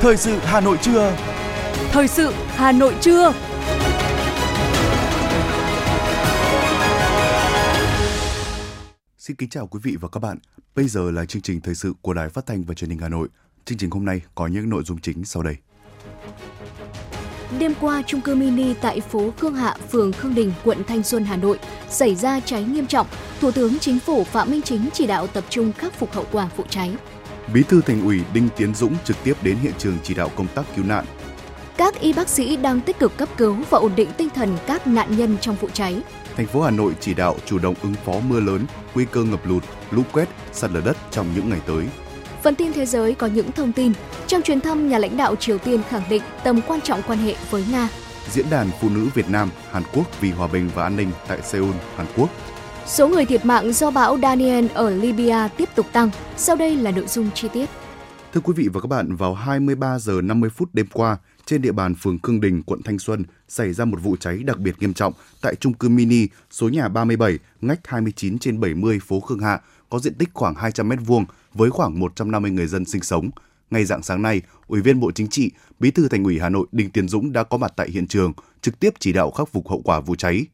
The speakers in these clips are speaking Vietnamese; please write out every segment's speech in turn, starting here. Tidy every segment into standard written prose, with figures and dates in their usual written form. Thời sự Hà Nội trưa. Thời sự Hà Nội trưa. Xin kính chào quý vị và các bạn. Bây giờ là chương trình thời sự của Đài Phát thanh và Truyền hình Hà Nội. Chương trình hôm nay có những nội dung chính sau đây. Đêm qua, chung cư mini tại phố Khương Hạ, phường Khương Đình, quận Thanh Xuân, Hà Nội xảy ra cháy nghiêm trọng. Thủ tướng Chính phủ Phạm Minh Chính chỉ đạo tập trung khắc phục hậu quả vụ cháy. Bí thư Thành ủy Đinh Tiến Dũng trực tiếp đến hiện trường chỉ đạo công tác cứu nạn. Các y bác sĩ đang tích cực cấp cứu và ổn định tinh thần các nạn nhân trong vụ cháy. Thành phố Hà Nội chỉ đạo chủ động ứng phó mưa lớn, nguy cơ ngập lụt, lũ quét, sạt lở đất trong những ngày tới. Phần tin thế giới có những thông tin. Trong chuyến thăm, nhà lãnh đạo Triều Tiên khẳng định tầm quan trọng quan hệ với Nga. Diễn đàn Phụ nữ Việt Nam, Hàn Quốc vì hòa bình và an ninh tại Seoul, Hàn Quốc. Số người thiệt mạng do bão Daniel ở Libya tiếp tục tăng. Sau đây là nội dung chi tiết. Thưa quý vị và các bạn, vào 23 giờ 50 phút đêm qua, trên địa bàn phường Khương Đình, quận Thanh Xuân, xảy ra một vụ cháy đặc biệt nghiêm trọng tại chung cư mini số nhà 37, ngách 29/70 phố Khương Hạ, có diện tích khoảng 200 m2 với khoảng 150 người dân sinh sống. Ngay rạng sáng nay, Ủy viên Bộ Chính trị, Bí thư Thành ủy Hà Nội Đinh Tiến Dũng đã có mặt tại hiện trường, trực tiếp chỉ đạo khắc phục hậu quả vụ cháy.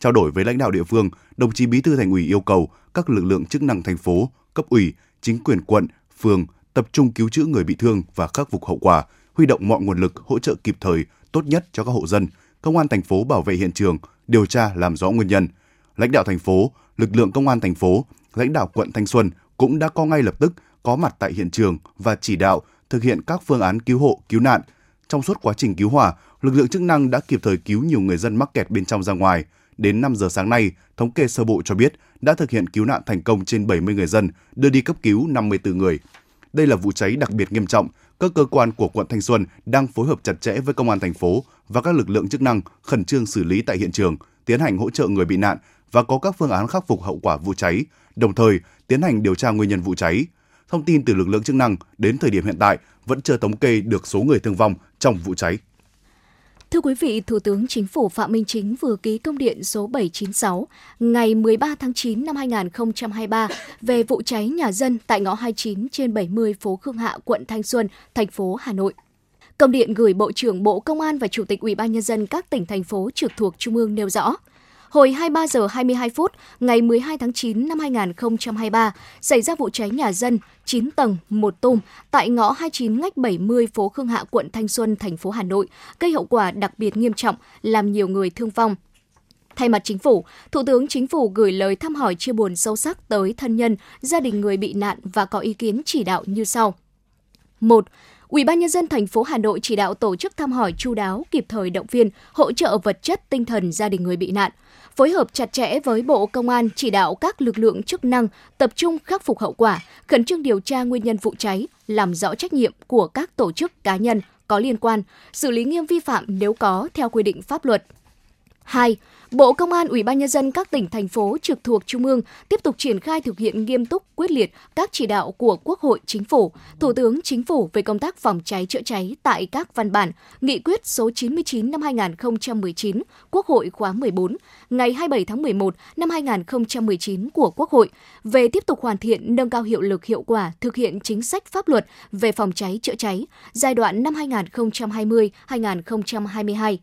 Trao đổi với lãnh đạo địa phương, đồng chí Bí thư Thành ủy yêu cầu các lực lượng chức năng thành phố, cấp ủy, chính quyền quận, phường tập trung cứu chữa người bị thương và khắc phục hậu quả, huy động mọi nguồn lực hỗ trợ kịp thời, tốt nhất cho các hộ dân. Công an thành phố bảo vệ hiện trường, điều tra làm rõ nguyên nhân. Lãnh đạo thành phố, lực lượng công an thành phố, lãnh đạo quận Thanh Xuân cũng đã có ngay lập tức có mặt tại hiện trường và chỉ đạo thực hiện các phương án cứu hộ, cứu nạn. Trong suốt quá trình cứu hỏa, lực lượng chức năng đã kịp thời cứu nhiều người dân mắc kẹt bên trong ra ngoài. Đến 5 giờ sáng nay, thống kê sơ bộ cho biết đã thực hiện cứu nạn thành công trên 70 người dân, đưa đi cấp cứu 54 người. Đây là vụ cháy đặc biệt nghiêm trọng. Các cơ quan của quận Thanh Xuân đang phối hợp chặt chẽ với công an thành phố và các lực lượng chức năng khẩn trương xử lý tại hiện trường, tiến hành hỗ trợ người bị nạn và có các phương án khắc phục hậu quả vụ cháy, đồng thời tiến hành điều tra nguyên nhân vụ cháy. Thông tin từ lực lượng chức năng đến thời điểm hiện tại vẫn chưa thống kê được số người thương vong trong vụ cháy. Thưa quý vị, Thủ tướng Chính phủ Phạm Minh Chính vừa ký công điện số 796 ngày 13 tháng 9 năm 2023 về vụ cháy nhà dân tại ngõ 29/70 phố Khương Hạ, quận Thanh Xuân, thành phố Hà Nội. Công điện gửi Bộ trưởng Bộ Công an và Chủ tịch Ủy ban Nhân dân các tỉnh, thành phố trực thuộc Trung ương nêu rõ. Hồi 23 giờ 22 phút ngày 12 tháng 9 năm 2023 xảy ra vụ cháy nhà dân 9 tầng 1 tum tại ngõ 29 ngách 70 phố Khương Hạ, quận Thanh Xuân, thành phố Hà Nội, gây hậu quả đặc biệt nghiêm trọng, làm nhiều người thương vong. Thay mặt Chính phủ, Thủ tướng Chính phủ gửi lời thăm hỏi chia buồn sâu sắc tới thân nhân, gia đình người bị nạn và có ý kiến chỉ đạo như sau. 1. Ủy ban Nhân dân thành phố Hà Nội chỉ đạo tổ chức thăm hỏi chu đáo, kịp thời động viên, hỗ trợ vật chất, tinh thần gia đình người bị nạn. Phối hợp chặt chẽ với Bộ Công an chỉ đạo các lực lượng chức năng tập trung khắc phục hậu quả, khẩn trương điều tra nguyên nhân vụ cháy, làm rõ trách nhiệm của các tổ chức cá nhân có liên quan, xử lý nghiêm vi phạm nếu có theo quy định pháp luật. 2. Bộ Công an, Ủy ban Nhân dân các tỉnh, thành phố trực thuộc Trung ương tiếp tục triển khai thực hiện nghiêm túc, quyết liệt các chỉ đạo của Quốc hội, Chính phủ, Thủ tướng Chính phủ về công tác phòng cháy chữa cháy tại các văn bản, nghị quyết số 99 năm 2019, Quốc hội khóa 14, ngày 27 tháng 11 năm 2019 của Quốc hội về tiếp tục hoàn thiện, nâng cao hiệu lực, hiệu quả thực hiện chính sách pháp luật về phòng cháy chữa cháy giai đoạn năm 2020-2022.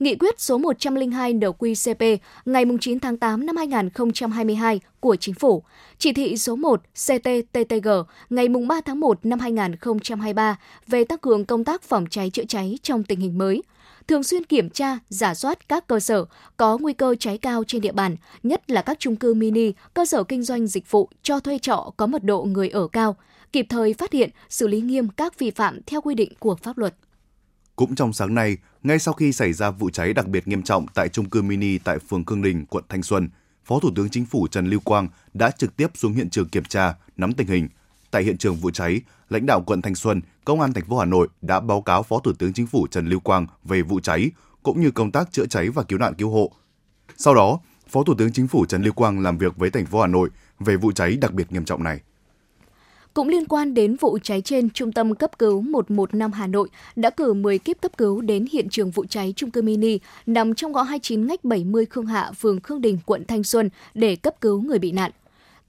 Nghị quyết số 102 NQCP ngày 9 tháng 8 năm 2022 của Chính phủ, chỉ thị số 1 CTTTG ngày 3 tháng 1 năm 2023 về tăng cường công tác phòng cháy chữa cháy trong tình hình mới, thường xuyên kiểm tra, rà soát các cơ sở có nguy cơ cháy cao trên địa bàn, nhất là các chung cư mini, cơ sở kinh doanh dịch vụ cho thuê trọ có mật độ người ở cao, kịp thời phát hiện, xử lý nghiêm các vi phạm theo quy định của pháp luật. Cũng trong sáng nay, ngay sau khi xảy ra vụ cháy đặc biệt nghiêm trọng tại chung cư mini tại phường Khương Đình, quận Thanh Xuân, Phó Thủ tướng Chính phủ Trần Lưu Quang đã trực tiếp xuống hiện trường kiểm tra, nắm tình hình. Tại hiện trường vụ cháy, lãnh đạo quận Thanh Xuân, Công an thành phố Hà Nội đã báo cáo Phó Thủ tướng Chính phủ Trần Lưu Quang về vụ cháy cũng như công tác chữa cháy và cứu nạn cứu hộ. Sau đó, Phó Thủ tướng Chính phủ Trần Lưu Quang làm việc với thành phố Hà Nội về vụ cháy đặc biệt nghiêm trọng này. Cũng liên quan đến vụ cháy trên, Trung tâm Cấp cứu 115 Hà Nội đã cử 10 kíp cấp cứu đến hiện trường vụ cháy chung cư mini nằm trong ngõ 29 ngách 70 Khương Hạ, phường Khương Đình, quận Thanh Xuân để cấp cứu người bị nạn.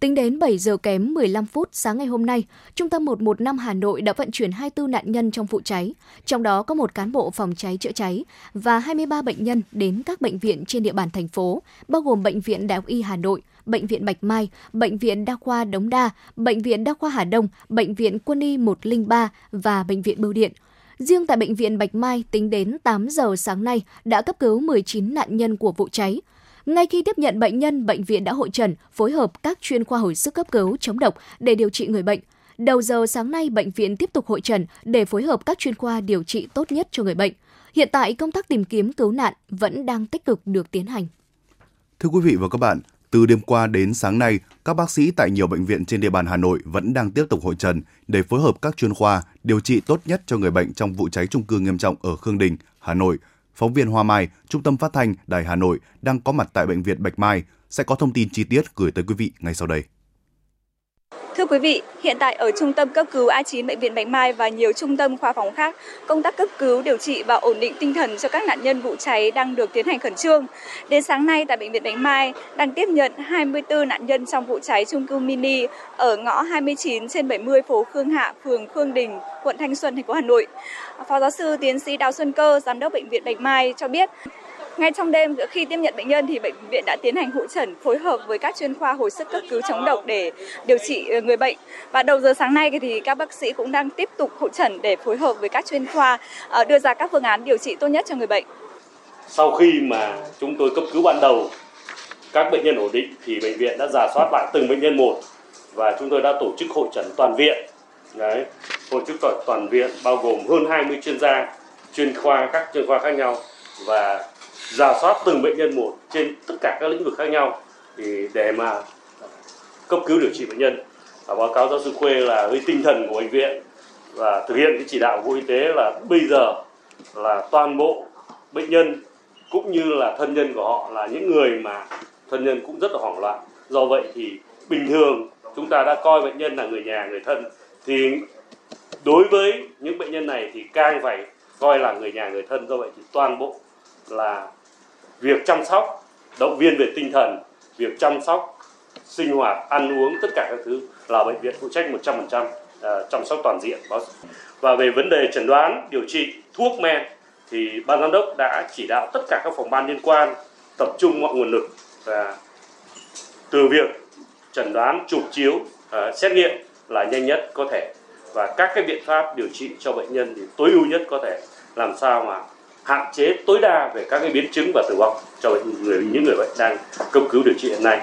Tính đến 7 giờ kém 15 phút sáng ngày hôm nay, Trung tâm 115 Hà Nội đã vận chuyển 24 nạn nhân trong vụ cháy, trong đó có một cán bộ phòng cháy chữa cháy và 23 bệnh nhân đến các bệnh viện trên địa bàn thành phố, bao gồm Bệnh viện Đại học Y Hà Nội, Bệnh viện Bạch Mai, Bệnh viện Đa khoa Đống Đa, Bệnh viện Đa khoa Hà Đông, Bệnh viện Quân y 103 và Bệnh viện Bưu điện. Riêng tại Bệnh viện Bạch Mai, tính đến 8 giờ sáng nay đã cấp cứu 19 nạn nhân của vụ cháy. Ngay khi tiếp nhận bệnh nhân, bệnh viện đã hội chẩn, phối hợp các chuyên khoa hồi sức cấp cứu chống độc để điều trị người bệnh. Đầu giờ sáng nay, bệnh viện tiếp tục hội chẩn để phối hợp các chuyên khoa điều trị tốt nhất cho người bệnh. Hiện tại, công tác tìm kiếm cứu nạn vẫn đang tích cực được tiến hành. Thưa quý vị và các bạn, từ đêm qua đến sáng nay, các bác sĩ tại nhiều bệnh viện trên địa bàn Hà Nội vẫn đang tiếp tục hội chẩn để phối hợp các chuyên khoa điều trị tốt nhất cho người bệnh trong vụ cháy chung cư nghiêm trọng ở Khương Đình, Hà Nội. Phóng viên Hoa Mai, Trung tâm Phát thanh Đài Hà Nội đang có mặt tại Bệnh viện Bạch Mai sẽ có thông tin chi tiết gửi tới quý vị ngay sau đây. Thưa quý vị, hiện tại ở Trung tâm Cấp cứu A9 Bệnh viện Bạch Mai và nhiều trung tâm khoa phòng khác, công tác cấp cứu, điều trị và ổn định tinh thần cho các nạn nhân vụ cháy đang được tiến hành khẩn trương. Đến sáng nay tại Bệnh viện Bạch Mai đang tiếp nhận 24 nạn nhân trong vụ cháy chung cư mini ở ngõ 29/70 phố Khương Hạ, phường Khương Đình, quận Thanh Xuân, thành phố Hà Nội. Phó giáo sư tiến sĩ Đào Xuân Cơ, giám đốc Bệnh viện Bạch Mai cho biết, ngay trong đêm giữa khi tiếp nhận bệnh nhân thì bệnh viện đã tiến hành hội chẩn phối hợp với các chuyên khoa hồi sức cấp cứu chống độc để điều trị người bệnh. Và đầu giờ sáng nay thì các bác sĩ cũng đang tiếp tục hội chẩn để phối hợp với các chuyên khoa đưa ra các phương án điều trị tốt nhất cho người bệnh. Sau khi mà chúng tôi cấp cứu ban đầu, các bệnh nhân ổn định thì bệnh viện đã rà soát lại từng bệnh nhân một và chúng tôi đã tổ chức hội chẩn toàn viện. Hội chẩn toàn viện bao gồm hơn 20 chuyên gia, chuyên khoa, các chuyên khoa khác nhau và rà soát từng bệnh nhân một trên tất cả các lĩnh vực khác nhau để mà cấp cứu điều trị bệnh nhân. Và báo cáo giáo sư Khuê là với tinh thần của bệnh viện và thực hiện cái chỉ đạo của Y tế là bây giờ là toàn bộ bệnh nhân cũng như là thân nhân của họ là những người mà thân nhân cũng rất là hoảng loạn. Do vậy thì bình thường chúng ta đã coi bệnh nhân là người nhà, người thân thì đối với những bệnh nhân này thì càng phải coi là người nhà, người thân. Do vậy thì toàn bộ là việc chăm sóc, động viên về tinh thần, việc chăm sóc, sinh hoạt, ăn uống, tất cả các thứ là bệnh viện phụ trách 100% chăm sóc toàn diện. Và về vấn đề chẩn đoán, điều trị, thuốc men thì ban giám đốc đã chỉ đạo tất cả các phòng ban liên quan tập trung mọi nguồn lực và từ việc chẩn đoán, chụp chiếu, xét nghiệm là nhanh nhất có thể và các cái biện pháp điều trị cho bệnh nhân thì tối ưu nhất có thể, làm sao mà hạn chế tối đa về các cái biến chứng và tử vong cho những người bệnh đang cấp cứu điều trị hiện nay.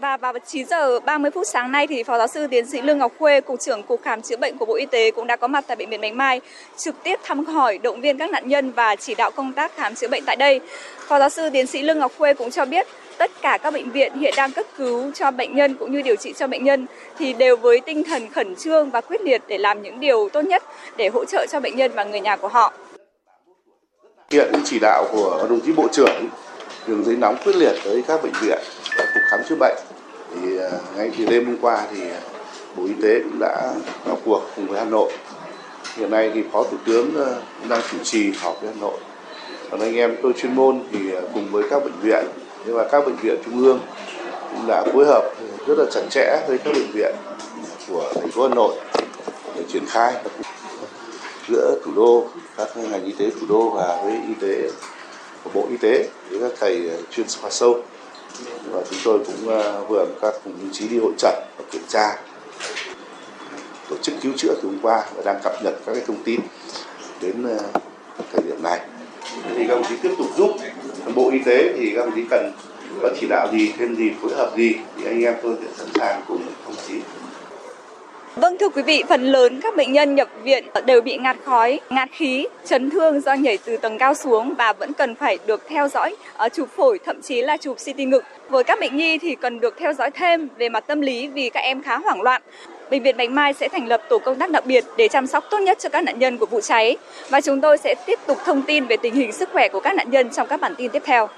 Và vào 9 giờ 30 phút sáng nay thì Phó giáo sư tiến sĩ Lương Ngọc Khuê, Cục trưởng Cục Khám chữa bệnh của Bộ Y tế cũng đã có mặt tại Bệnh viện Bạch Mai, trực tiếp thăm hỏi, động viên các nạn nhân và chỉ đạo công tác khám chữa bệnh tại đây. Phó giáo sư tiến sĩ Lương Ngọc Khuê cũng cho biết tất cả các bệnh viện hiện đang cấp cứu cho bệnh nhân cũng như điều trị cho bệnh nhân thì đều với tinh thần khẩn trương và quyết liệt để làm những điều tốt nhất để hỗ trợ cho bệnh nhân và người nhà của họ. Hiện những chỉ đạo của đồng chí Bộ trưởng đường dây nóng quyết liệt tới các bệnh viện và cục khám chữa bệnh thì ngay từ đêm hôm qua thì Bộ Y tế cũng đã vào cuộc cùng với Hà Nội. Hiện nay thì Phó Thủ tướng đang chủ trì họp với Hà Nội. Còn anh em tôi chuyên môn thì cùng với các bệnh viện và các bệnh viện trung ương cũng đã phối hợp rất là chặt chẽ với các bệnh viện của thành phố Hà Nội để triển khai giữa thủ đô, các ngành y tế thủ đô và với y tế của Bộ Y tế với các thầy chuyên khoa sâu. Và chúng tôi cũng vừa các đồng chí đi hội chẩn và kiểm tra tổ chức cứu chữa từ hôm qua và đang cập nhật các cái thông tin đến thời điểm này. Thì các đồng chí tiếp tục giúp Bộ Y tế thì các đồng chí cần có chỉ đạo gì, thêm gì, phối hợp gì thì anh em tôi sẽ sẵn sàng cùng đồng chí. Vâng, thưa quý vị, phần lớn các bệnh nhân nhập viện đều bị ngạt khói, ngạt khí, chấn thương do nhảy từ tầng cao xuống và vẫn cần phải được theo dõi, chụp phổi, thậm chí là chụp CT ngực. Với các bệnh nhi thì cần được theo dõi thêm về mặt tâm lý vì các em khá hoảng loạn. Bệnh viện Bạch Mai sẽ thành lập tổ công tác đặc biệt để chăm sóc tốt nhất cho các nạn nhân của vụ cháy. Và chúng tôi sẽ tiếp tục thông tin về tình hình sức khỏe của các nạn nhân trong các bản tin tiếp theo.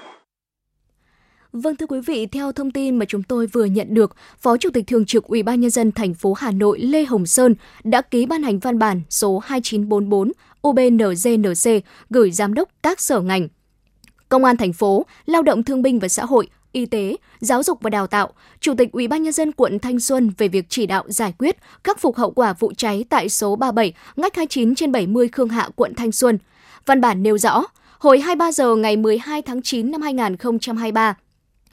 Vâng, thưa quý vị, theo thông tin mà chúng tôi vừa nhận được, Phó Chủ tịch Thường trực Ủy ban Nhân dân thành phố Hà Nội Lê Hồng Sơn đã ký ban hành văn bản số 2944 UBNDNC gửi giám đốc các sở ngành, Công an thành phố, Lao động Thương binh và Xã hội, y tế, giáo dục và đào tạo, Chủ tịch UBND quận Thanh Xuân về việc chỉ đạo giải quyết, khắc phục hậu quả vụ cháy tại số 37, ngách 29/70 Khương Hạ, quận Thanh Xuân. Văn bản nêu rõ, hồi 23 giờ ngày 12 tháng 9 năm 2023,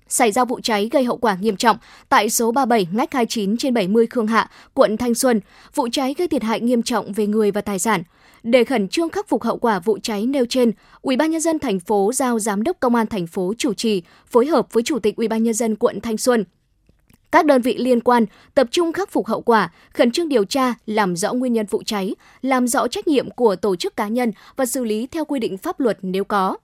xảy ra vụ cháy gây hậu quả nghiêm trọng tại số 37 ngách 29/70 Khương Hạ, quận Thanh Xuân. Vụ cháy gây thiệt hại nghiêm trọng về người và tài sản. Để khẩn trương khắc phục hậu quả vụ cháy nêu trên, UBND thành phố giao Giám đốc Công an thành phố chủ trì, phối hợp với Chủ tịch UBND quận Thanh Xuân. Các đơn vị liên quan tập trung khắc phục hậu quả, khẩn trương điều tra, làm rõ nguyên nhân vụ cháy, làm rõ trách nhiệm của tổ chức cá nhân và xử lý theo quy định pháp luật nếu có.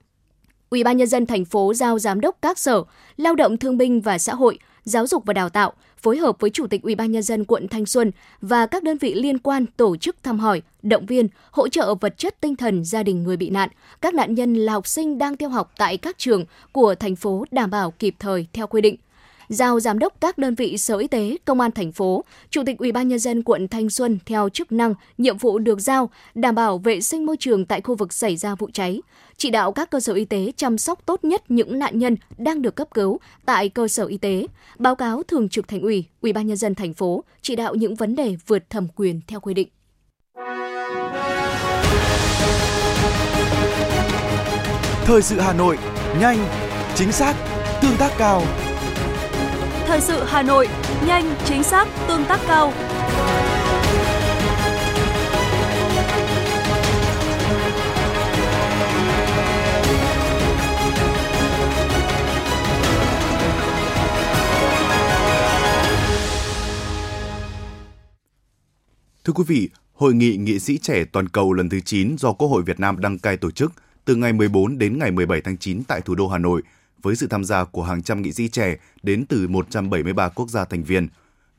UBND thành phố giao Giám đốc các sở, Lao động Thương binh và Xã hội, Giáo dục và Đào tạo, phối hợp với Chủ tịch UBND quận Thanh Xuân và các đơn vị liên quan tổ chức thăm hỏi, động viên, hỗ trợ vật chất tinh thần gia đình người bị nạn. Các nạn nhân là học sinh đang theo học tại các trường của thành phố đảm bảo kịp thời theo quy định. Giao Giám đốc các đơn vị Sở Y tế, Công an thành phố, Chủ tịch UBND quận Thanh Xuân theo chức năng, nhiệm vụ được giao, đảm bảo vệ sinh môi trường tại khu vực xảy ra vụ cháy, chỉ đạo các cơ sở y tế chăm sóc tốt nhất những nạn nhân đang được cấp cứu tại cơ sở y tế, báo cáo Thường trực Thành ủy, UBND thành phố, chỉ đạo những vấn đề vượt thẩm quyền theo quy định. Thời sự Hà Nội, nhanh, chính xác, tương tác cao. Thời sự Hà Nội, nhanh, chính xác, tương tác cao. Thưa quý vị, Hội nghị Nghị sĩ trẻ toàn cầu lần thứ 9 do Quốc hội Việt Nam đăng cai tổ chức từ ngày 14 đến ngày 17 tháng 9 tại thủ đô Hà Nội, với sự tham gia của hàng trăm nghị sĩ trẻ đến từ 173 quốc gia thành viên.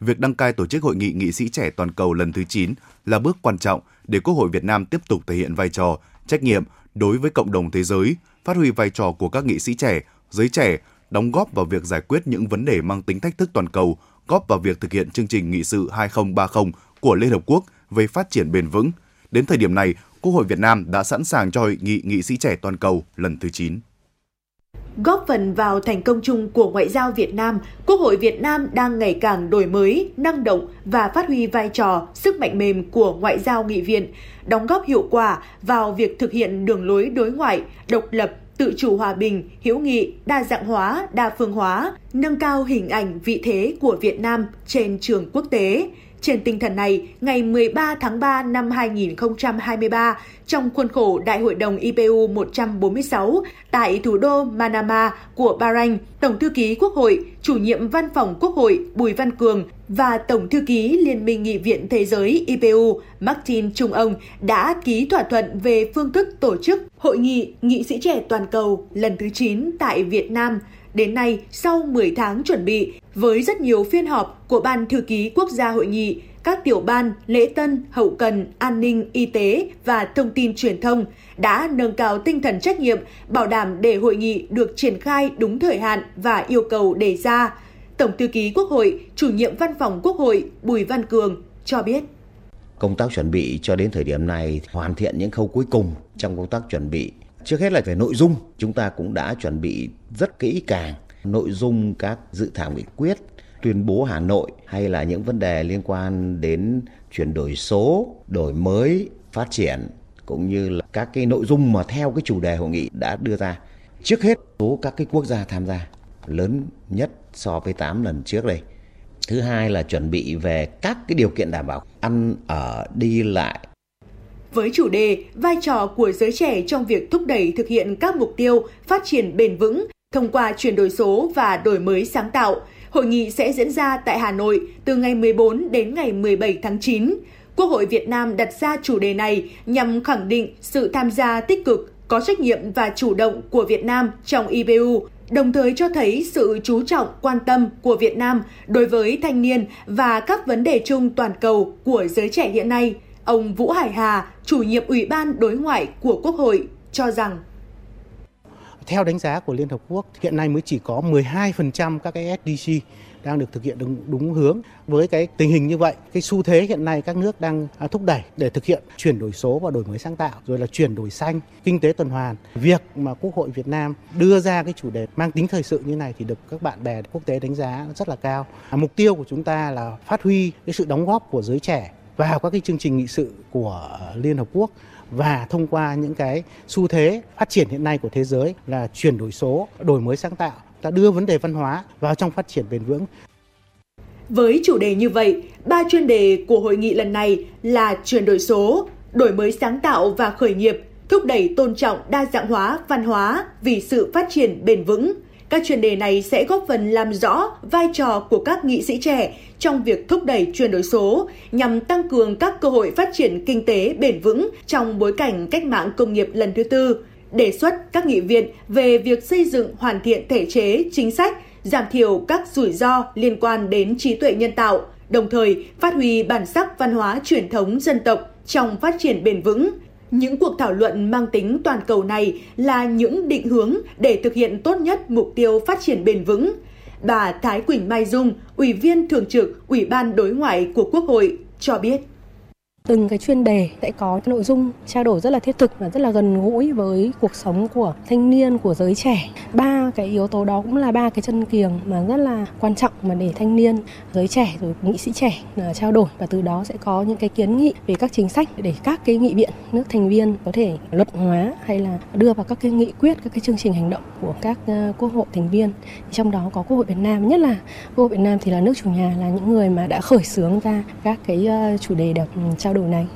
Việc đăng cai tổ chức Hội nghị Nghị sĩ trẻ toàn cầu lần thứ 9 là bước quan trọng để Quốc hội Việt Nam tiếp tục thể hiện vai trò, trách nhiệm đối với cộng đồng thế giới, phát huy vai trò của các nghị sĩ trẻ, giới trẻ, đóng góp vào việc giải quyết những vấn đề mang tính thách thức toàn cầu, góp vào việc thực hiện chương trình nghị sự 2030 của Liên Hợp Quốc về phát triển bền vững. Đến thời điểm này, Quốc hội Việt Nam đã sẵn sàng cho Hội nghị Nghị sĩ trẻ toàn cầu lần thứ 9. Góp phần vào thành công chung của ngoại giao Việt Nam, Quốc hội Việt Nam đang ngày càng đổi mới, năng động và phát huy vai trò, sức mạnh mềm của ngoại giao nghị viện, đóng góp hiệu quả vào việc thực hiện đường lối đối ngoại, độc lập, tự chủ hòa bình, hữu nghị, đa dạng hóa, đa phương hóa, nâng cao hình ảnh vị thế của Việt Nam trên trường quốc tế. Trên tinh thần này, ngày 13 tháng 3 năm 2023, trong khuôn khổ Đại hội đồng IPU 146 tại thủ đô Manama của Bahrain, Tổng thư ký Quốc hội, Chủ nhiệm Văn phòng Quốc hội Bùi Văn Cường và Tổng thư ký Liên minh Nghị viện Thế giới IPU Martin Trung đã ký thỏa thuận về phương thức tổ chức Hội nghị Nghị sĩ trẻ toàn cầu lần thứ 9 tại Việt Nam. Đến nay, sau 10 tháng chuẩn bị, với rất nhiều phiên họp của Ban Thư ký Quốc gia Hội nghị, các tiểu ban lễ tân, hậu cần, an ninh, y tế và thông tin truyền thông đã nâng cao tinh thần trách nhiệm, bảo đảm để hội nghị được triển khai đúng thời hạn và yêu cầu đề ra. Tổng Thư ký Quốc hội, Chủ nhiệm Văn phòng Quốc hội Bùi Văn Cường cho biết. Công tác chuẩn bị cho đến thời điểm này hoàn thiện những khâu cuối cùng trong công tác chuẩn bị. Trước hết là về nội dung, chúng ta cũng đã chuẩn bị rất kỹ càng nội dung các dự thảo nghị quyết, tuyên bố Hà Nội hay là những vấn đề liên quan đến chuyển đổi số, đổi mới, phát triển cũng như là các cái nội dung mà theo cái chủ đề hội nghị đã đưa ra. Trước hết, số các cái quốc gia tham gia lớn nhất so với 8 lần trước đây. Thứ hai là chuẩn bị về các cái điều kiện đảm bảo ăn ở đi lại. Với chủ đề vai trò của giới trẻ trong việc thúc đẩy thực hiện các mục tiêu phát triển bền vững thông qua chuyển đổi số và đổi mới sáng tạo, hội nghị sẽ diễn ra tại Hà Nội từ ngày 14 đến ngày 17 tháng 9. Quốc hội Việt Nam đặt ra chủ đề này nhằm khẳng định sự tham gia tích cực, có trách nhiệm và chủ động của Việt Nam trong IPU, đồng thời cho thấy sự chú trọng quan tâm của Việt Nam đối với thanh niên và các vấn đề chung toàn cầu của giới trẻ hiện nay. Ông Vũ Hải Hà, Chủ nhiệm Ủy ban Đối ngoại của Quốc hội, cho rằng theo đánh giá của Liên Hợp Quốc, hiện nay mới chỉ có 12% các cái SDG đang được thực hiện đúng hướng. Với cái tình hình như vậy, cái xu thế hiện nay các nước đang thúc đẩy để thực hiện chuyển đổi số và đổi mới sáng tạo, rồi là chuyển đổi xanh, kinh tế tuần hoàn. Việc mà Quốc hội Việt Nam đưa ra cái chủ đề mang tính thời sự như này thì được các bạn bè quốc tế đánh giá rất là cao. Mục tiêu của chúng ta là phát huy cái sự đóng góp của giới trẻ vào các cái chương trình nghị sự của Liên Hợp Quốc và thông qua những cái xu thế phát triển hiện nay của thế giới là chuyển đổi số, đổi mới sáng tạo, ta đưa vấn đề văn hóa vào trong phát triển bền vững. Với chủ đề như vậy, ba chuyên đề của hội nghị lần này là chuyển đổi số, đổi mới sáng tạo và khởi nghiệp, thúc đẩy tôn trọng đa dạng hóa văn hóa vì sự phát triển bền vững. Các chuyên đề này sẽ góp phần làm rõ vai trò của các nghị sĩ trẻ trong việc thúc đẩy chuyển đổi số nhằm tăng cường các cơ hội phát triển kinh tế bền vững trong bối cảnh cách mạng công nghiệp lần thứ tư, đề xuất các nghị viện về việc xây dựng hoàn thiện thể chế, chính sách, giảm thiểu các rủi ro liên quan đến trí tuệ nhân tạo, đồng thời phát huy bản sắc văn hóa truyền thống dân tộc trong phát triển bền vững. Những cuộc thảo luận mang tính toàn cầu này là những định hướng để thực hiện tốt nhất mục tiêu phát triển bền vững. Bà Thái Quỳnh Mai Dung, Ủy viên Thường trực Ủy ban Đối ngoại của Quốc hội, cho biết. Từng cái chuyên đề sẽ có nội dung trao đổi rất là thiết thực và rất là gần gũi với cuộc sống của thanh niên, của giới trẻ. Ba cái yếu tố đó cũng là ba cái chân kiềng mà rất là quan trọng mà để thanh niên, giới trẻ, rồi nghị sĩ trẻ trao đổi, và từ đó sẽ có những cái kiến nghị về các chính sách để các cái nghị viện nước thành viên có thể luật hóa hay là đưa vào các cái nghị quyết, các cái chương trình hành động của các quốc hội thành viên. Trong đó có Quốc hội Việt Nam, nhất là Quốc hội Việt Nam thì là nước chủ nhà, là những người mà đã khởi xướng ra các cái chủ đề được trao đổi này.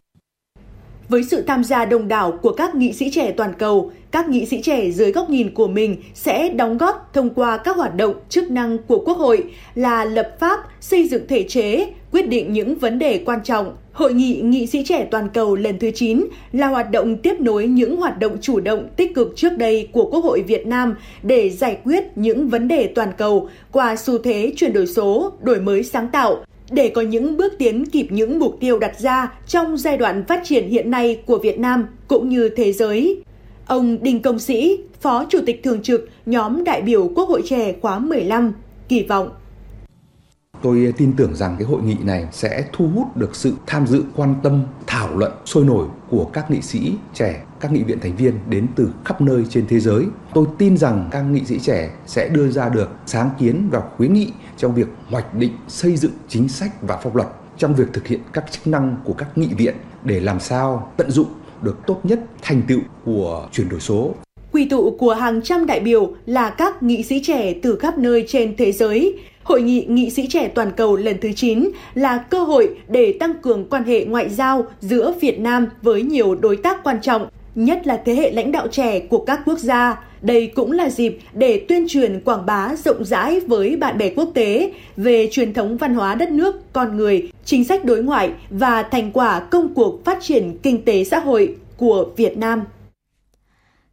Với sự tham gia đông đảo của các nghị sĩ trẻ toàn cầu, các nghị sĩ trẻ dưới góc nhìn của mình sẽ đóng góp thông qua các hoạt động chức năng của Quốc hội là lập pháp, xây dựng thể chế, quyết định những vấn đề quan trọng. Hội nghị nghị sĩ trẻ toàn cầu lần thứ 9 là hoạt động tiếp nối những hoạt động chủ động tích cực trước đây của Quốc hội Việt Nam để giải quyết những vấn đề toàn cầu qua xu thế chuyển đổi số, đổi mới sáng tạo, để có những bước tiến kịp những mục tiêu đặt ra trong giai đoạn phát triển hiện nay của Việt Nam cũng như thế giới. Ông Đinh Công Sĩ, Phó Chủ tịch Thường trực nhóm đại biểu Quốc hội trẻ khóa 15, kỳ vọng. Tôi tin tưởng rằng cái hội nghị này sẽ thu hút được sự tham dự, quan tâm, thảo luận sôi nổi của các nghị sĩ trẻ, các nghị viện thành viên đến từ khắp nơi trên thế giới. Tôi tin rằng các nghị sĩ trẻ sẽ đưa ra được sáng kiến và khuyến nghị trong việc hoạch định, xây dựng chính sách và pháp luật, trong việc thực hiện các chức năng của các nghị viện để làm sao tận dụng được tốt nhất thành tựu của chuyển đổi số. Quy tụ của hàng trăm đại biểu là các nghị sĩ trẻ từ khắp nơi trên thế giới. Hội nghị nghị sĩ trẻ toàn cầu lần thứ 9 là cơ hội để tăng cường quan hệ ngoại giao giữa Việt Nam với nhiều đối tác quan trọng, nhất là thế hệ lãnh đạo trẻ của các quốc gia. Đây cũng là dịp để tuyên truyền quảng bá rộng rãi với bạn bè quốc tế về truyền thống văn hóa đất nước, con người, chính sách đối ngoại và thành quả công cuộc phát triển kinh tế xã hội của Việt Nam.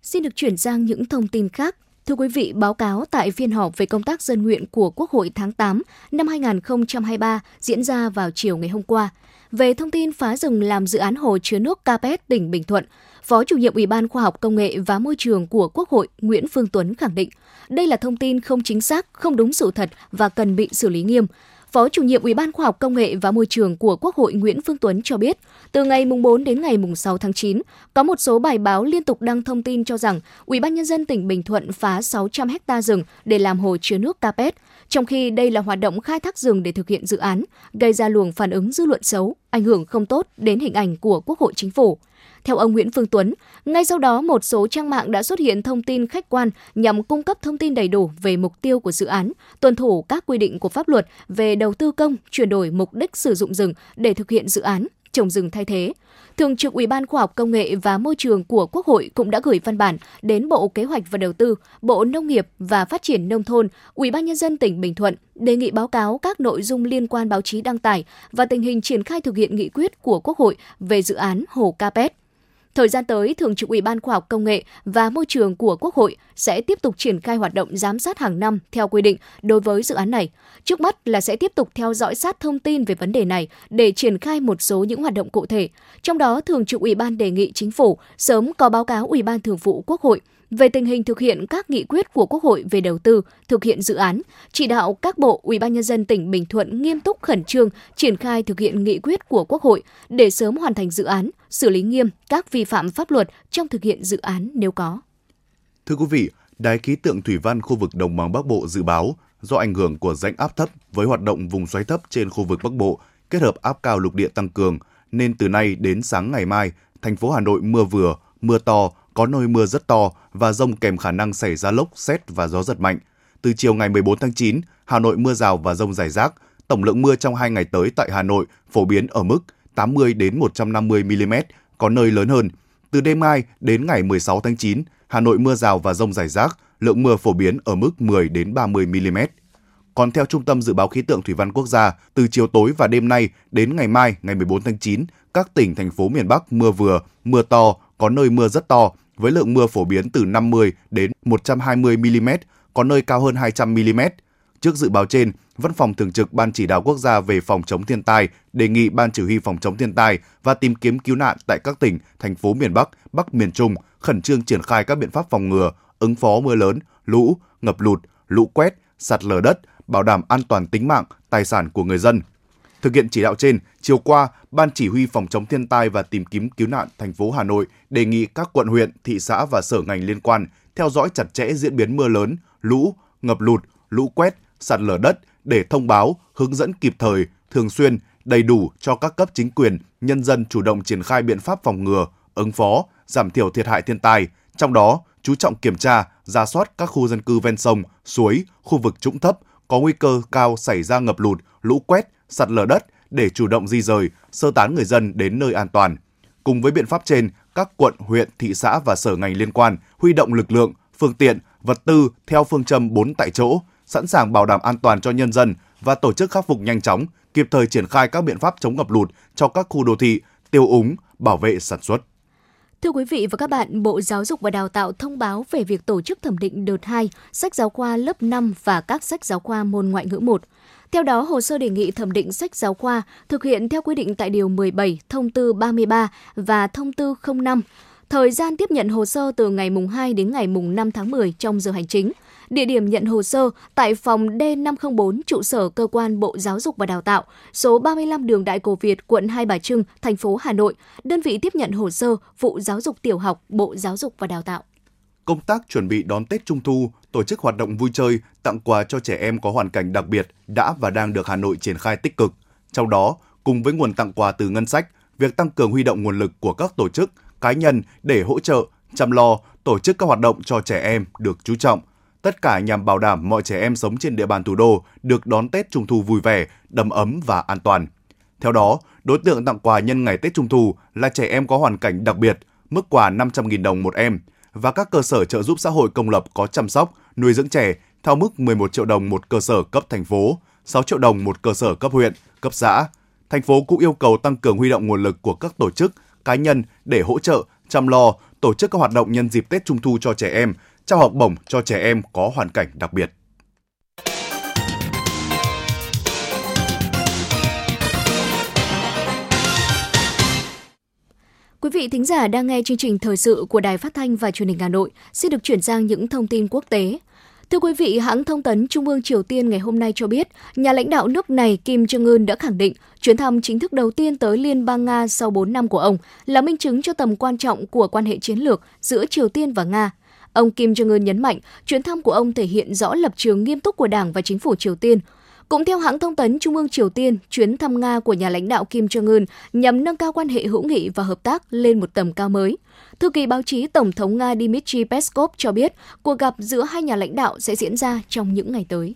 Xin được chuyển sang những thông tin khác. Thưa quý vị, báo cáo tại phiên họp về công tác dân nguyện của Quốc hội tháng 8 năm 2023 diễn ra vào chiều ngày hôm qua. Về thông tin phá rừng làm dự án hồ chứa nước Ka Pét, tỉnh Bình Thuận, Phó Chủ nhiệm Ủy ban Khoa học Công nghệ và Môi trường của Quốc hội Nguyễn Phương Tuấn khẳng định đây là thông tin không chính xác, không đúng sự thật và cần bị xử lý nghiêm. Phó Chủ nhiệm Ủy ban Khoa học Công nghệ và Môi trường của Quốc hội Nguyễn Phương Tuấn cho biết, từ ngày 4 đến ngày 6 tháng 9, có một số bài báo liên tục đăng thông tin cho rằng Ủy ban Nhân dân tỉnh Bình Thuận phá 600 ha rừng để làm hồ chứa nước Ka Pét, trong khi đây là hoạt động khai thác rừng để thực hiện dự án, gây ra luồng phản ứng dư luận xấu, ảnh hưởng không tốt đến hình ảnh của Quốc hội Chính phủ. Theo ông Nguyễn Phương Tuấn, ngay sau đó một số trang mạng đã xuất hiện thông tin khách quan nhằm cung cấp thông tin đầy đủ về mục tiêu của dự án, tuân thủ các quy định của pháp luật về đầu tư công, chuyển đổi mục đích sử dụng rừng để thực hiện dự án, trồng rừng thay thế. Thường trực Ủy ban Khoa học Công nghệ và Môi trường của Quốc hội cũng đã gửi văn bản đến Bộ Kế hoạch và Đầu tư, Bộ Nông nghiệp và Phát triển Nông thôn, Ủy ban Nhân dân tỉnh Bình Thuận đề nghị báo cáo các nội dung liên quan báo chí đăng tải và tình hình triển khai thực hiện nghị quyết của Quốc hội về dự án hồ Ka Pét. Thời gian tới, Thường trực Ủy ban Khoa học Công nghệ và Môi trường của Quốc hội sẽ tiếp tục triển khai hoạt động giám sát hàng năm theo quy định đối với dự án này. Trước mắt là sẽ tiếp tục theo dõi sát thông tin về vấn đề này để triển khai một số những hoạt động cụ thể. Trong đó, Thường trực Ủy ban đề nghị Chính phủ sớm có báo cáo Ủy ban Thường vụ Quốc hội về tình hình thực hiện các nghị quyết của Quốc hội về đầu tư, thực hiện dự án, chỉ đạo các bộ, UBND tỉnh Bình Thuận nghiêm túc khẩn trương triển khai thực hiện nghị quyết của Quốc hội để sớm hoàn thành dự án, xử lý nghiêm các vi phạm pháp luật trong thực hiện dự án nếu có. Thưa quý vị, Đài khí tượng thủy văn khu vực Đồng bằng Bắc Bộ dự báo do ảnh hưởng của rãnh áp thấp với hoạt động vùng xoáy thấp trên khu vực Bắc Bộ kết hợp áp cao lục địa tăng cường nên từ nay đến sáng ngày mai, thành phố Hà Nội mưa vừa, mưa to, có nơi mưa rất to và dông kèm khả năng xảy ra lốc, sét và gió giật mạnh. Từ chiều ngày 14 tháng 9, Hà Nội mưa rào và dông rải rác. Tổng lượng mưa trong 2 ngày tới tại Hà Nội phổ biến ở mức 80 đến 150 mm, có nơi lớn hơn. Từ đêm mai đến ngày 16 tháng 9, Hà Nội mưa rào và dông rải rác, lượng mưa phổ biến ở mức 10 đến 30 mm. Còn theo Trung tâm Dự báo Khí tượng Thủy văn Quốc gia, từ chiều tối và đêm nay đến ngày mai, ngày 14 tháng 9, các tỉnh, thành phố miền Bắc mưa vừa, mưa to, có nơi mưa rất to, với lượng mưa phổ biến từ 50 đến 120 mm, có nơi cao hơn 200 mm. Trước dự báo trên, Văn phòng Thường trực Ban Chỉ đạo Quốc gia về phòng chống thiên tai đề nghị Ban Chỉ huy phòng chống thiên tai và tìm kiếm cứu nạn tại các tỉnh, thành phố miền Bắc, Bắc miền Trung khẩn trương triển khai các biện pháp phòng ngừa, ứng phó mưa lớn, lũ, ngập lụt, lũ quét, sạt lở đất, bảo đảm an toàn tính mạng, tài sản của người dân. Thực hiện chỉ đạo trên, chiều qua, Ban Chỉ huy phòng chống thiên tai và tìm kiếm cứu nạn thành phố Hà Nội đề nghị các quận huyện, thị xã và sở ngành liên quan theo dõi chặt chẽ diễn biến mưa lớn, lũ, ngập lụt, lũ quét, sạt lở đất để thông báo, hướng dẫn kịp thời, thường xuyên, đầy đủ cho các cấp chính quyền, nhân dân chủ động triển khai biện pháp phòng ngừa, ứng phó, giảm thiểu thiệt hại thiên tai, trong đó chú trọng kiểm tra, rà soát các khu dân cư ven sông, suối, khu vực trũng thấp có nguy cơ cao xảy ra ngập lụt, lũ quét, sạt lở đất để chủ động di dời, sơ tán người dân đến nơi an toàn. Cùng với biện pháp trên, các quận, huyện, thị xã và sở ngành liên quan huy động lực lượng, phương tiện, vật tư theo phương châm 4 tại chỗ, sẵn sàng bảo đảm an toàn cho nhân dân và tổ chức khắc phục nhanh chóng, kịp thời triển khai các biện pháp chống ngập lụt cho các khu đô thị, tiêu úng, bảo vệ sản xuất. Thưa quý vị và các bạn, Bộ Giáo dục và Đào tạo thông báo về việc tổ chức thẩm định đợt 2, sách giáo khoa lớp 5 và các sách giáo khoa môn ngoại ngữ 1. Theo đó, hồ sơ đề nghị thẩm định sách giáo khoa thực hiện theo quy định tại Điều 17, Thông tư 33 và Thông tư 05. Thời gian tiếp nhận hồ sơ từ ngày mùng 2 đến ngày mùng 5 tháng 10 trong giờ hành chính. Địa điểm nhận hồ sơ tại phòng D504 trụ sở cơ quan Bộ Giáo dục và Đào tạo, số 35 đường Đại Cổ Việt, quận Hai Bà Trưng, thành phố Hà Nội, đơn vị tiếp nhận hồ sơ vụ giáo dục tiểu học, Bộ Giáo dục và Đào tạo. Công tác chuẩn bị đón Tết Trung thu, tổ chức hoạt động vui chơi, tặng quà cho trẻ em có hoàn cảnh đặc biệt đã và đang được Hà Nội triển khai tích cực. Trong đó, cùng với nguồn tặng quà từ ngân sách, việc tăng cường huy động nguồn lực của các tổ chức, cá nhân để hỗ trợ, chăm lo, tổ chức các hoạt động cho trẻ em được chú trọng. Tất cả nhằm bảo đảm mọi trẻ em sống trên địa bàn thủ đô được đón Tết Trung thu vui vẻ, đầm ấm và an toàn. Theo đó, đối tượng tặng quà nhân ngày Tết Trung thu là trẻ em có hoàn cảnh đặc biệt, mức quà 500.000 đồng một em và các cơ sở trợ giúp xã hội công lập có chăm sóc, nuôi dưỡng trẻ theo mức 11 triệu đồng một cơ sở cấp thành phố, 6 triệu đồng một cơ sở cấp huyện, cấp xã. Thành phố cũng yêu cầu tăng cường huy động nguồn lực của các tổ chức, cá nhân để hỗ trợ, chăm lo, tổ chức các hoạt động nhân dịp Tết Trung thu cho trẻ em, trao học bổng cho trẻ em có hoàn cảnh đặc biệt. Quý vị thính giả đang nghe chương trình thời sự của Đài Phát thanh và Truyền hình Hà Nội, xin được chuyển sang những thông tin quốc tế. Thưa quý vị, hãng thông tấn Trung ương Triều Tiên ngày hôm nay cho biết, nhà lãnh đạo nước này Kim Jong-un đã khẳng định chuyến thăm chính thức đầu tiên tới Liên bang Nga sau 4 năm của ông là minh chứng cho tầm quan trọng của quan hệ chiến lược giữa Triều Tiên và Nga. Ông Kim Jong-un nhấn mạnh, chuyến thăm của ông thể hiện rõ lập trường nghiêm túc của Đảng và chính phủ Triều Tiên. Cũng theo hãng thông tấn Trung ương Triều Tiên, chuyến thăm Nga của nhà lãnh đạo Kim Jong-un nhằm nâng cao quan hệ hữu nghị và hợp tác lên một tầm cao mới. Thư ký báo chí Tổng thống Nga Dmitry Peskov cho biết cuộc gặp giữa hai nhà lãnh đạo sẽ diễn ra trong những ngày tới.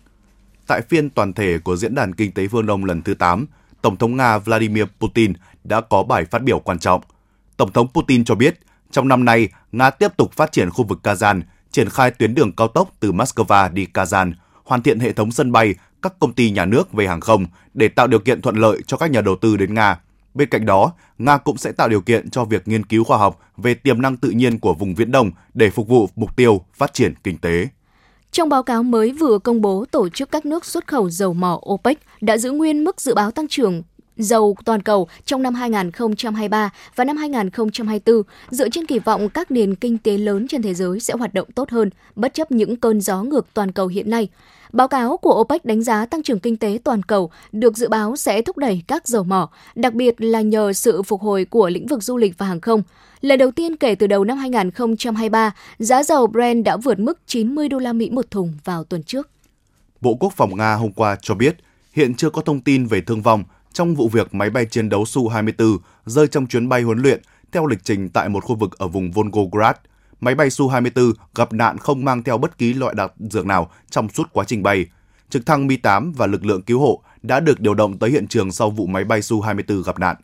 Tại phiên toàn thể của Diễn đàn Kinh tế Phương Đông lần thứ 8, Tổng thống Nga Vladimir Putin đã có bài phát biểu quan trọng. Tổng thống Putin cho biết, trong năm nay, Nga tiếp tục phát triển khu vực Kazan, triển khai tuyến đường cao tốc từ Moscow đi Kazan, hoàn thiện hệ thống sân bay, các công ty nhà nước về hàng không để tạo điều kiện thuận lợi cho các nhà đầu tư đến Nga. Bên cạnh đó, Nga cũng sẽ tạo điều kiện cho việc nghiên cứu khoa học về tiềm năng tự nhiên của vùng Viễn Đông để phục vụ mục tiêu phát triển kinh tế. Trong báo cáo mới vừa công bố, Tổ chức các nước xuất khẩu dầu mỏ OPEC đã giữ nguyên mức dự báo tăng trưởng dầu toàn cầu trong năm 2023 và năm 2024 dựa trên kỳ vọng các nền kinh tế lớn trên thế giới sẽ hoạt động tốt hơn, bất chấp những cơn gió ngược toàn cầu hiện nay. Báo cáo của OPEC đánh giá tăng trưởng kinh tế toàn cầu được dự báo sẽ thúc đẩy các dầu mỏ, đặc biệt là nhờ sự phục hồi của lĩnh vực du lịch và hàng không. Lần đầu tiên kể từ đầu năm 2023, giá dầu Brent đã vượt mức $90 một thùng vào tuần trước. Bộ Quốc phòng Nga hôm qua cho biết hiện chưa có thông tin về thương vong trong vụ việc máy bay chiến đấu Su-24 rơi trong chuyến bay huấn luyện theo lịch trình tại một khu vực ở vùng Volgograd. Máy bay Su-24 gặp nạn không mang theo bất kỳ loại đạn dược nào trong suốt quá trình bay. Trực thăng Mi-8 và lực lượng cứu hộ đã được điều động tới hiện trường sau vụ máy bay Su-24 gặp nạn.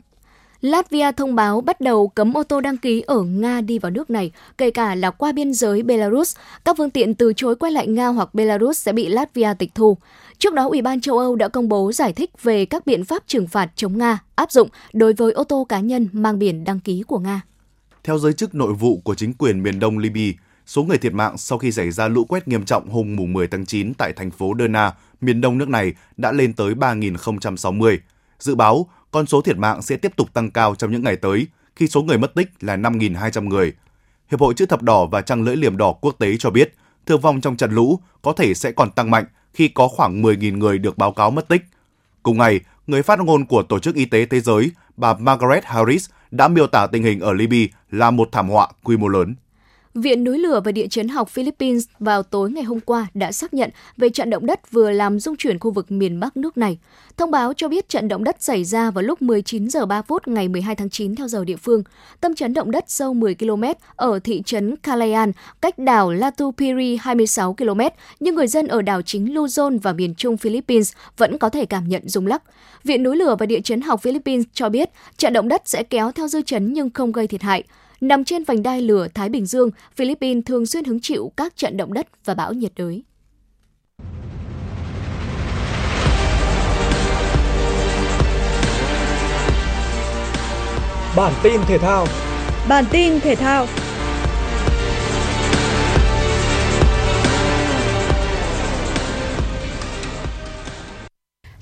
Latvia thông báo bắt đầu cấm ô tô đăng ký ở Nga đi vào nước này, kể cả là qua biên giới Belarus. Các phương tiện từ chối quay lại Nga hoặc Belarus sẽ bị Latvia tịch thu. Trước đó, Ủy ban châu Âu đã công bố giải thích về các biện pháp trừng phạt chống Nga áp dụng đối với ô tô cá nhân mang biển đăng ký của Nga. Theo giới chức nội vụ của chính quyền miền đông Libya, số người thiệt mạng sau khi xảy ra lũ quét nghiêm trọng hôm 10 tháng 9 tại thành phố Derna, miền đông nước này đã lên tới 3.060. Dự báo, con số thiệt mạng sẽ tiếp tục tăng cao trong những ngày tới, khi số người mất tích là 5.200 người. Hiệp hội Chữ Thập Đỏ và Trăng Lưỡi Liềm Đỏ Quốc tế cho biết, thương vong trong trận lũ có thể sẽ còn tăng mạnh khi có khoảng 10.000 người được báo cáo mất tích. Cùng ngày, người phát ngôn của Tổ chức Y tế Thế giới, bà Margaret Harris, đã miêu tả tình hình ở Libya là một thảm họa quy mô lớn. Viện Núi lửa và Địa chấn học Philippines vào tối ngày hôm qua đã xác nhận về trận động đất vừa làm rung chuyển khu vực miền Bắc nước này. Thông báo cho biết trận động đất xảy ra vào lúc 19:03 ngày 12 tháng 9 theo giờ địa phương. Tâm chấn động đất sâu 10 km ở thị trấn Calayan, cách đảo Latupiri 26 km, nhưng người dân ở đảo chính Luzon và miền trung Philippines vẫn có thể cảm nhận rung lắc. Viện Núi lửa và Địa chấn học Philippines cho biết trận động đất sẽ kéo theo dư chấn nhưng không gây thiệt hại. Nằm trên vành đai lửa Thái Bình Dương, Philippines thường xuyên hứng chịu các trận động đất và bão nhiệt đới. Bản tin thể thao.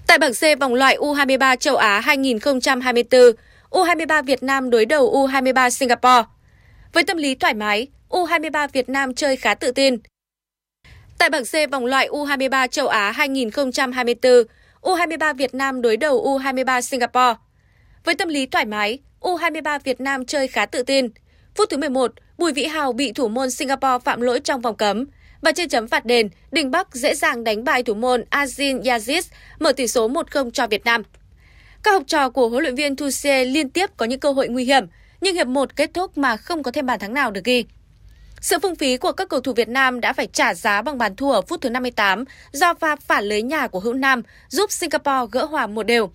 Tại bảng C vòng loại U23 châu Á 2024, U23 Việt Nam đối đầu U23 Singapore. Với tâm lý thoải mái, U23 Việt Nam chơi khá tự tin. Tại bảng C vòng loại U23 châu Á 2024, U23 Việt Nam đối đầu U23 Singapore. Với tâm lý thoải mái, U23 Việt Nam chơi khá tự tin. Phút thứ 11, Bùi Vĩ Hào bị thủ môn Singapore phạm lỗi trong vòng cấm. Và trên chấm phạt đền, Đình Bắc dễ dàng đánh bại thủ môn Azin Yazid, mở tỷ số 1-0 cho Việt Nam. Các học trò của huấn luyện viên Tuse liên tiếp có những cơ hội nguy hiểm, nhưng hiệp 1 kết thúc mà không có thêm bàn thắng nào được ghi. Sự phung phí của các cầu thủ Việt Nam đã phải trả giá bằng bàn thua ở phút thứ 58 do pha phản lưới nhà của Hữu Nam giúp Singapore gỡ hòa 1-1.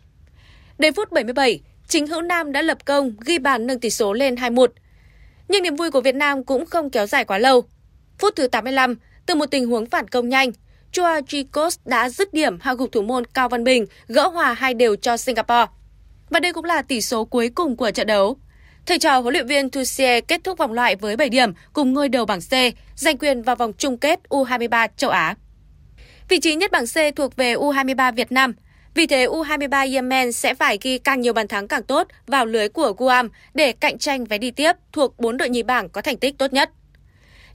Đến phút 77, chính Hữu Nam đã lập công ghi bàn nâng tỷ số lên 2-1. Nhưng niềm vui của Việt Nam cũng không kéo dài quá lâu. Phút thứ 85, từ một tình huống phản công nhanh, Chua Chikos đã dứt điểm hạ gục thủ môn Cao Văn Bình, gỡ hòa 2-2 cho Singapore. Và đây cũng là tỷ số cuối cùng của trận đấu. Thầy trò huấn luyện viên Tuse kết thúc vòng loại với 7 điểm cùng ngôi đầu bảng C, giành quyền vào vòng chung kết U23 châu Á. Vị trí nhất bảng C thuộc về U23 Việt Nam. Vì thế U23 Yemen sẽ phải ghi càng nhiều bàn thắng càng tốt vào lưới của Guam để cạnh tranh vé đi tiếp thuộc 4 đội nhì bảng có thành tích tốt nhất.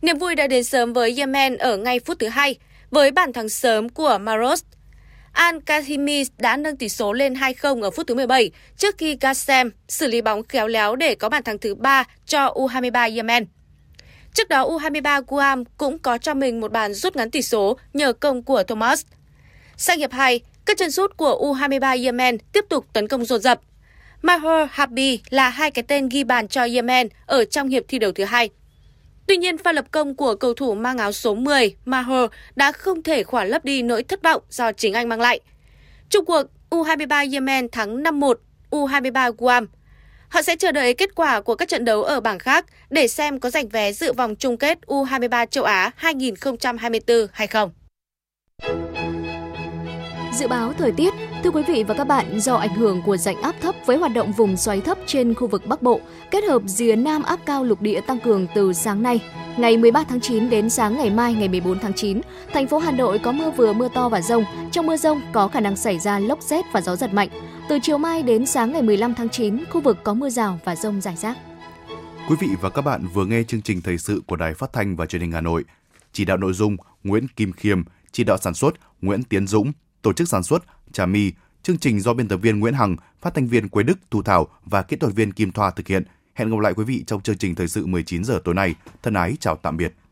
Niềm vui đã đến sớm với Yemen ở ngay phút thứ 2. Với bàn thắng sớm của Maros, Al-Kahimi đã nâng tỷ số lên 2-0 ở phút thứ 17 trước khi Gassem xử lý bóng khéo léo để có bàn thắng thứ 3 cho U23 Yemen. Trước đó, U23 Guam cũng có cho mình một bàn rút ngắn tỷ số nhờ công của Thomas. Sang hiệp 2, các chân sút của U23 Yemen tiếp tục tấn công dồn dập. Mahor Habi là hai cái tên ghi bàn cho Yemen ở trong hiệp thi đấu thứ 2. Tuy nhiên, pha lập công của cầu thủ mang áo số 10, Mahor, đã không thể khỏa lấp đi nỗi thất vọng do chính anh mang lại. Chung cuộc, U23 Yemen thắng 5-1, U23 Guam. Họ sẽ chờ đợi kết quả của các trận đấu ở bảng khác để xem có giành vé dự vòng chung kết U23 châu Á 2024 hay không. Dự báo thời tiết. Thưa quý vị và các bạn, do ảnh hưởng của rãnh áp thấp với hoạt động vùng xoáy thấp trên khu vực Bắc Bộ, kết hợp rìa nam áp cao lục địa tăng cường từ sáng nay, ngày 13 tháng 9 đến sáng ngày mai ngày 14 tháng 9, thành phố Hà Nội có mưa vừa mưa to và dông. Trong mưa dông có khả năng xảy ra lốc sét và gió giật mạnh. Từ chiều mai đến sáng ngày 15 tháng 9, khu vực có mưa rào và dông rải rác. Quý vị và các bạn vừa nghe chương trình thời sự của Đài Phát thanh và Truyền hình Hà Nội. Chỉ đạo nội dung Nguyễn Kim Khiêm, chỉ đạo sản xuất Nguyễn Tiến Dũng, tổ chức sản xuất Trà My. Chương trình do biên tập viên Nguyễn Hằng, phát thanh viên Quế Đức, Thu Thảo và kỹ thuật viên Kim Thoa thực hiện. Hẹn gặp lại quý vị trong chương trình thời sự 19 giờ tối nay. Thân ái chào tạm biệt.